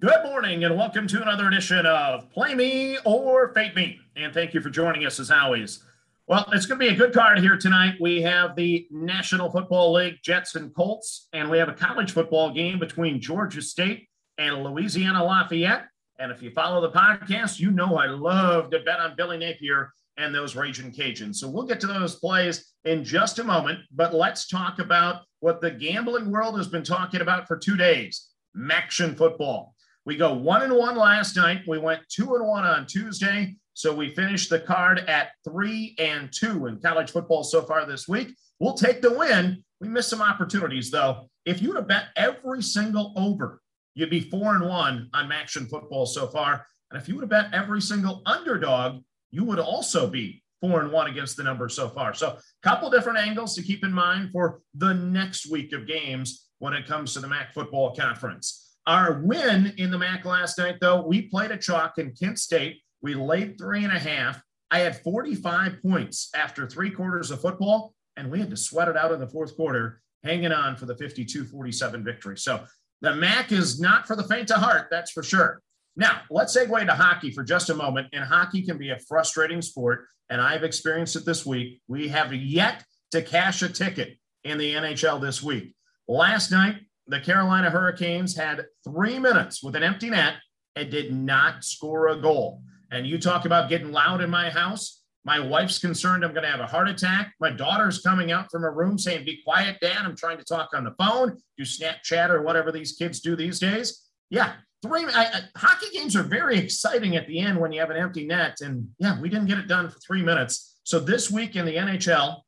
Good morning and welcome to another edition of Play Me or Fate Me. And thank you for joining us as always. Well, it's going to be a good card here tonight. We have the National Football League Jets and Colts, and we have a college football game between Georgia State and Louisiana Lafayette. And if you follow the podcast, you know I love to bet on Billy Napier and those Raging Cajuns. So we'll get to those plays in just a moment, but let's talk about what the gambling world has been talking about for 2 days, MAC-tion football. We go 1-1 last night. We went 2-1 on Tuesday. So we finished the card at 3-2 in college football so far this week. We'll take the win. We missed some opportunities, though. If you would have bet every single over, you'd be 4-1 on MAC-tion football so far. And if you would have bet every single underdog, you would also be 4-1 against the number so far. So a couple different angles to keep in mind for the next week of games when it comes to the MAC football conference. Our win in the MAC last night, though, we played a chalk in Kent State. We laid 3.5. I had 45 points after 3 quarters of football, and we had to sweat it out in the fourth quarter, hanging on for the 52-47 victory. So the MAC is not for the faint of heart, that's for sure. Now, let's segue to hockey for just a moment, and hockey can be a frustrating sport, and I've experienced it this week. We have yet to cash a ticket in the NHL this week. Last night, the Carolina Hurricanes had 3 minutes with an empty net and did not score a goal. And you talk about getting loud in my house. My wife's concerned I'm going to have a heart attack. My daughter's coming out from her room saying, "Be quiet, Dad. I'm trying to talk on the phone." Do Snapchat or whatever these kids do these days. Yeah. Hockey games are very exciting at the end when you have an empty net. And yeah, we didn't get it done for 3 minutes. So this week in the NHL,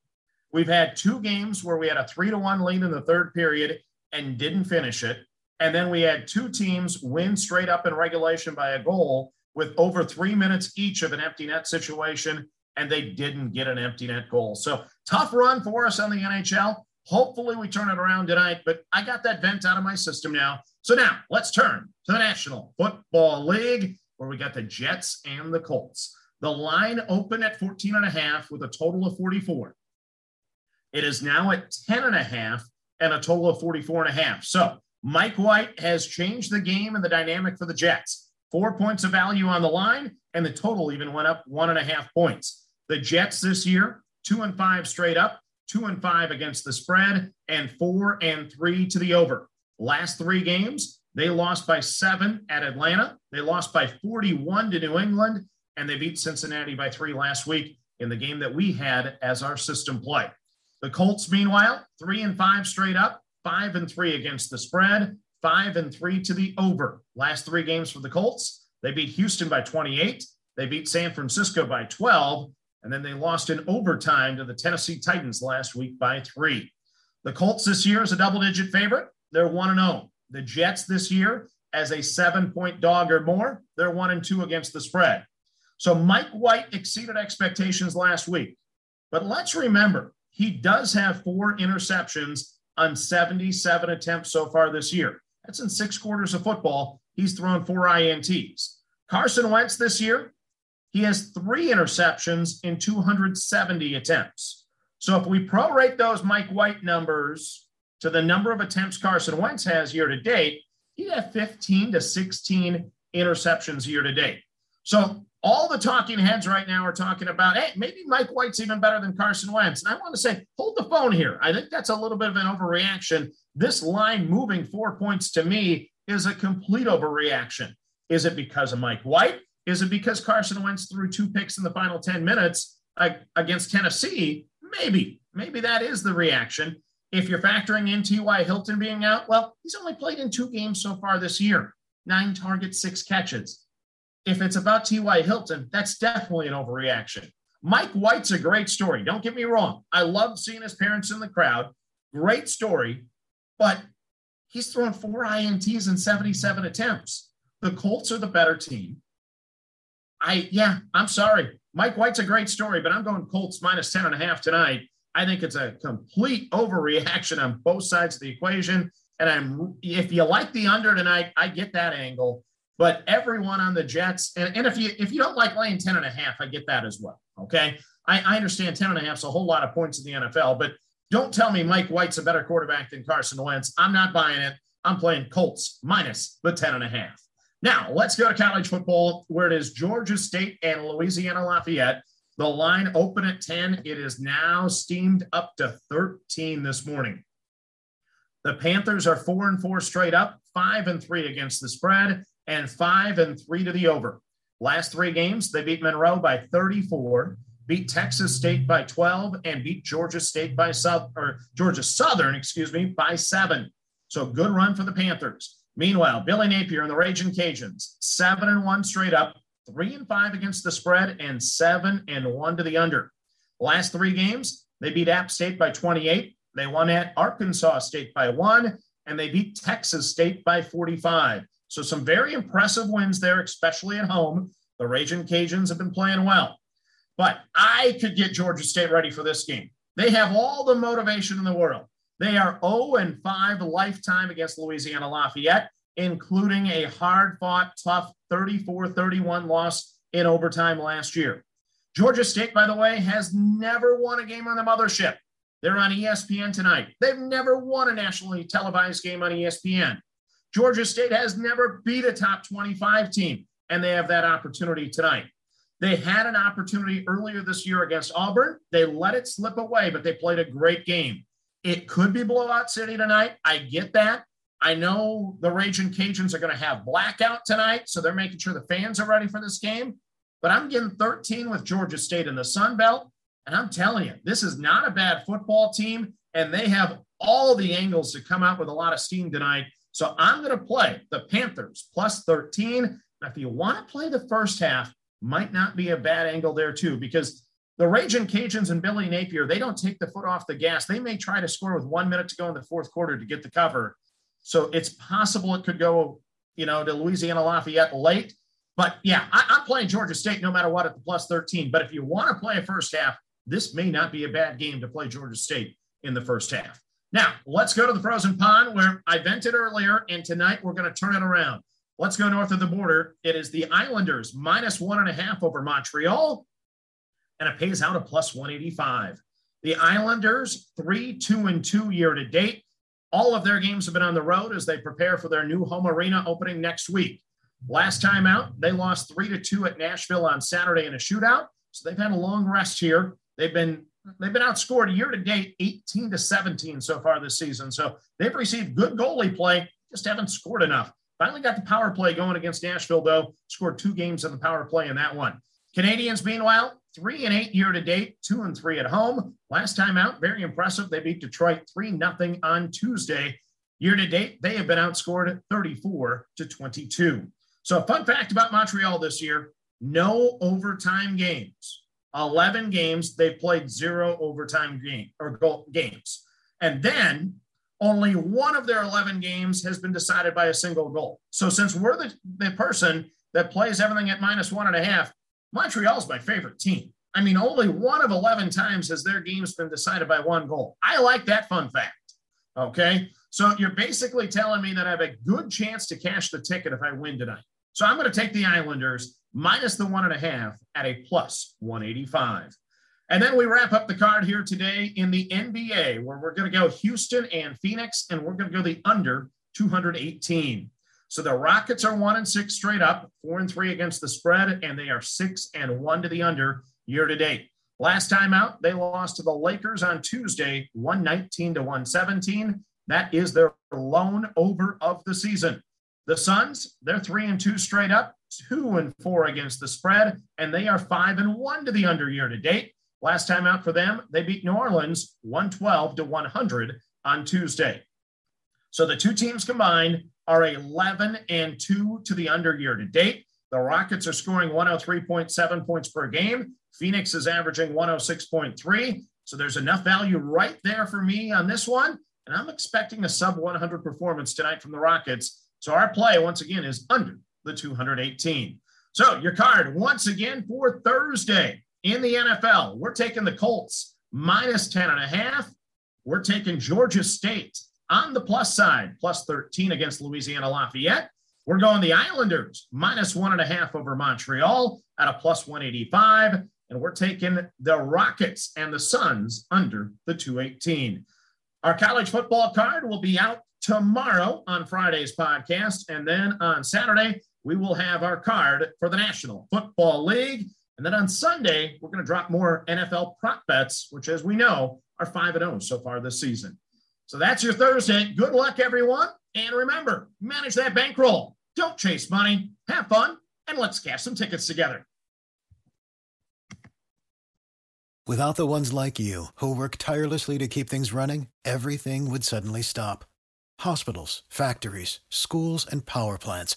we've had two games where we had a 3-1 lead in the third period and didn't finish it. And then we had two teams win straight up in regulation by a goal with over 3 minutes each of an empty net situation, and they didn't get an empty net goal. So tough run for us on the NHL. Hopefully we turn it around tonight, but I got that vent out of my system now. So now let's turn to the National Football League, where we got the Jets and the Colts. The line open at 14.5 with a total of 44. It is now at 10.5. and a total of 44.5. So Mike White has changed the game and the dynamic for the Jets. 4 points of value on the line, and the total even went up 1.5 points. The Jets this year, 2-5 straight up, 2-5 against the spread, and 4-3 to the over. Last three games, they lost by 7 at Atlanta. They lost by 41 to New England, and they beat Cincinnati by 3 last week in the game that we had as our system play. The Colts, meanwhile, 3-5 straight up, 5-3 against the spread, 5-3 to the over. Last three games for the Colts, they beat Houston by 28, they beat San Francisco by 12, and then they lost in overtime to the Tennessee Titans last week by 3. The Colts this year is a double-digit favorite. They're 1-0. The Jets this year, as a 7-point dog or more, they're 1-2 against the spread. So Mike White exceeded expectations last week. But let's remember, he does have 4 interceptions on 77 attempts so far this year. That's in 6 quarters of football. He's thrown 4 INTs. Carson Wentz this year, he has 3 interceptions in 270 attempts. So if we prorate those Mike White numbers to the number of attempts Carson Wentz has year to date, he'd have 15 to 16 interceptions year to date. So all the talking heads right now are talking about, hey, maybe Mike White's even better than Carson Wentz. And I want to say, hold the phone here. I think that's a little bit of an overreaction. This line moving 4 points to me is a complete overreaction. Is it because of Mike White? Is it because Carson Wentz threw 2 picks in the final 10 minutes against Tennessee? Maybe. Maybe that is the reaction. If you're factoring in T.Y. Hilton being out, well, he's only played in 2 games so far this year. 9 targets, 6 catches. If it's about T.Y. Hilton, that's definitely an overreaction. Mike White's a great story. Don't get me wrong. I love seeing his parents in the crowd. Great story. But He's thrown 4 INTs in 77 attempts. The Colts are the better team. I'm sorry. Mike White's a great story, but I'm going Colts minus 10.5 tonight. I think it's a complete overreaction on both sides of the equation. And if you like the under tonight, I get that angle. But everyone on the Jets, and if you don't like laying 10.5, I get that as well. Okay. I understand 10.5 is a whole lot of points in the NFL, but don't tell me Mike White's a better quarterback than Carson Wentz. I'm not buying it. I'm playing Colts minus the 10.5. Now let's go to college football, where it is Georgia State and Louisiana Lafayette. The line open at 10. It is now steamed up to 13 this morning. The Panthers are 4-4 straight up, 5-3 against the spread, and 5-3 to the over. Last 3 games, they beat Monroe by 34, beat Texas State by 12, and beat Georgia Southern, by 7. So good run for the Panthers. Meanwhile, Billy Napier and the Raging Cajuns, 7-1 straight up, 3-5 against the spread, and 7-1 to the under. Last 3 games, they beat App State by 28. They won at Arkansas State by 1, and they beat Texas State by 45. So some very impressive wins there, especially at home. The Raging Cajuns have been playing well. But I could get Georgia State ready for this game. They have all the motivation in the world. They are 0-5 lifetime against Louisiana Lafayette, including a hard-fought, tough 34-31 loss in overtime last year. Georgia State, by the way, has never won a game on the mothership. They're on ESPN tonight. They've never won a nationally televised game on ESPN. Georgia State has never beat a top 25 team, and they have that opportunity tonight. They had an opportunity earlier this year against Auburn. They let it slip away, but they played a great game. It could be blowout city tonight. I get that. I know the Raging Cajuns are going to have blackout tonight, so they're making sure the fans are ready for this game. But I'm getting 13 with Georgia State in the Sun Belt, and I'm telling you, this is not a bad football team, and they have all the angles to come out with a lot of steam tonight. So I'm going to play the Panthers plus 13. Now, if you want to play the first half, might not be a bad angle there too, because the Raging Cajuns and Billy Napier, they don't take the foot off the gas. They may try to score with 1 minute to go in the fourth quarter to get the cover. So it's possible it could go, to Louisiana Lafayette late. But yeah, I'm playing Georgia State no matter what at the plus 13. But if you want to play a first half, this may not be a bad game to play Georgia State in the first half. Now, let's go to the frozen pond where I vented earlier, and tonight we're going to turn it around. Let's go north of the border. It is the Islanders minus 1.5 over Montreal, and it pays out a plus 185. The Islanders 3-2-2 year to date. All of their games have been on the road as they prepare for their new home arena opening next week. Last time out, they lost 3-2 at Nashville on Saturday in a shootout. So they've had a long rest here. They've been outscored year to date 18-17 so far this season. So they've received good goalie play, just haven't scored enough. Finally got the power play going against Nashville, though. Scored 2 games on the power play in that one. Canadiens, meanwhile, 3-8 year to date, 2-3 at home. Last time out, very impressive. They beat Detroit 3-0 on Tuesday. Year to date, they have been outscored 34-22. So a fun fact about Montreal this year, no overtime games. 11 games, they've played 0 overtime games. And then only one of their 11 games has been decided by a single goal. So since we're the person that plays everything at minus 1.5, Montreal's my favorite team. I mean, only one of 11 times has their games been decided by one goal. I like that fun fact. Okay. So you're basically telling me that I have a good chance to cash the ticket if I win tonight. So I'm going to take the Islanders minus the 1.5 at a plus 185. And then we wrap up the card here today in the NBA, where we're going to go Houston and Phoenix, and we're going to go the under 218. So the Rockets are 1-6 straight up, 4-3 against the spread, and they are 6-1 to the under year to date. Last time out, they lost to the Lakers on Tuesday, 119-117. That is their lone over of the season. The Suns, they're 3-2 straight up, 2-4 against the spread, and they are 5-1 to the under year to date. Last time out for them, they beat New Orleans 112-100 on Tuesday. So the two teams combined are 11-2 to the under year to date. The Rockets are scoring 103.7 points per game. Phoenix is averaging 106.3. So there's enough value right there for me on this one. and I'm expecting a sub-100 performance tonight from the Rockets. So our play, once again, is under the 218. So your card, once again, for Thursday in the NFL, we're taking the Colts minus 10.5. We're taking Georgia State on the plus side, plus 13 against Louisiana Lafayette. We're going the Islanders minus 1.5 over Montreal at a plus 185. And we're taking the Rockets and the Suns under the 218. Our college football card will be out tomorrow on Friday's podcast. And then on Saturday, we will have our card for the National Football League. And then on Sunday, we're going to drop more NFL prop bets, which, as we know, are 5-0 so far this season. So that's your Thursday. Good luck, everyone. And remember, manage that bankroll. Don't chase money. Have fun. And let's cash some tickets together. Without the ones like you, who work tirelessly to keep things running, everything would suddenly stop. Hospitals, factories, schools, and power plants,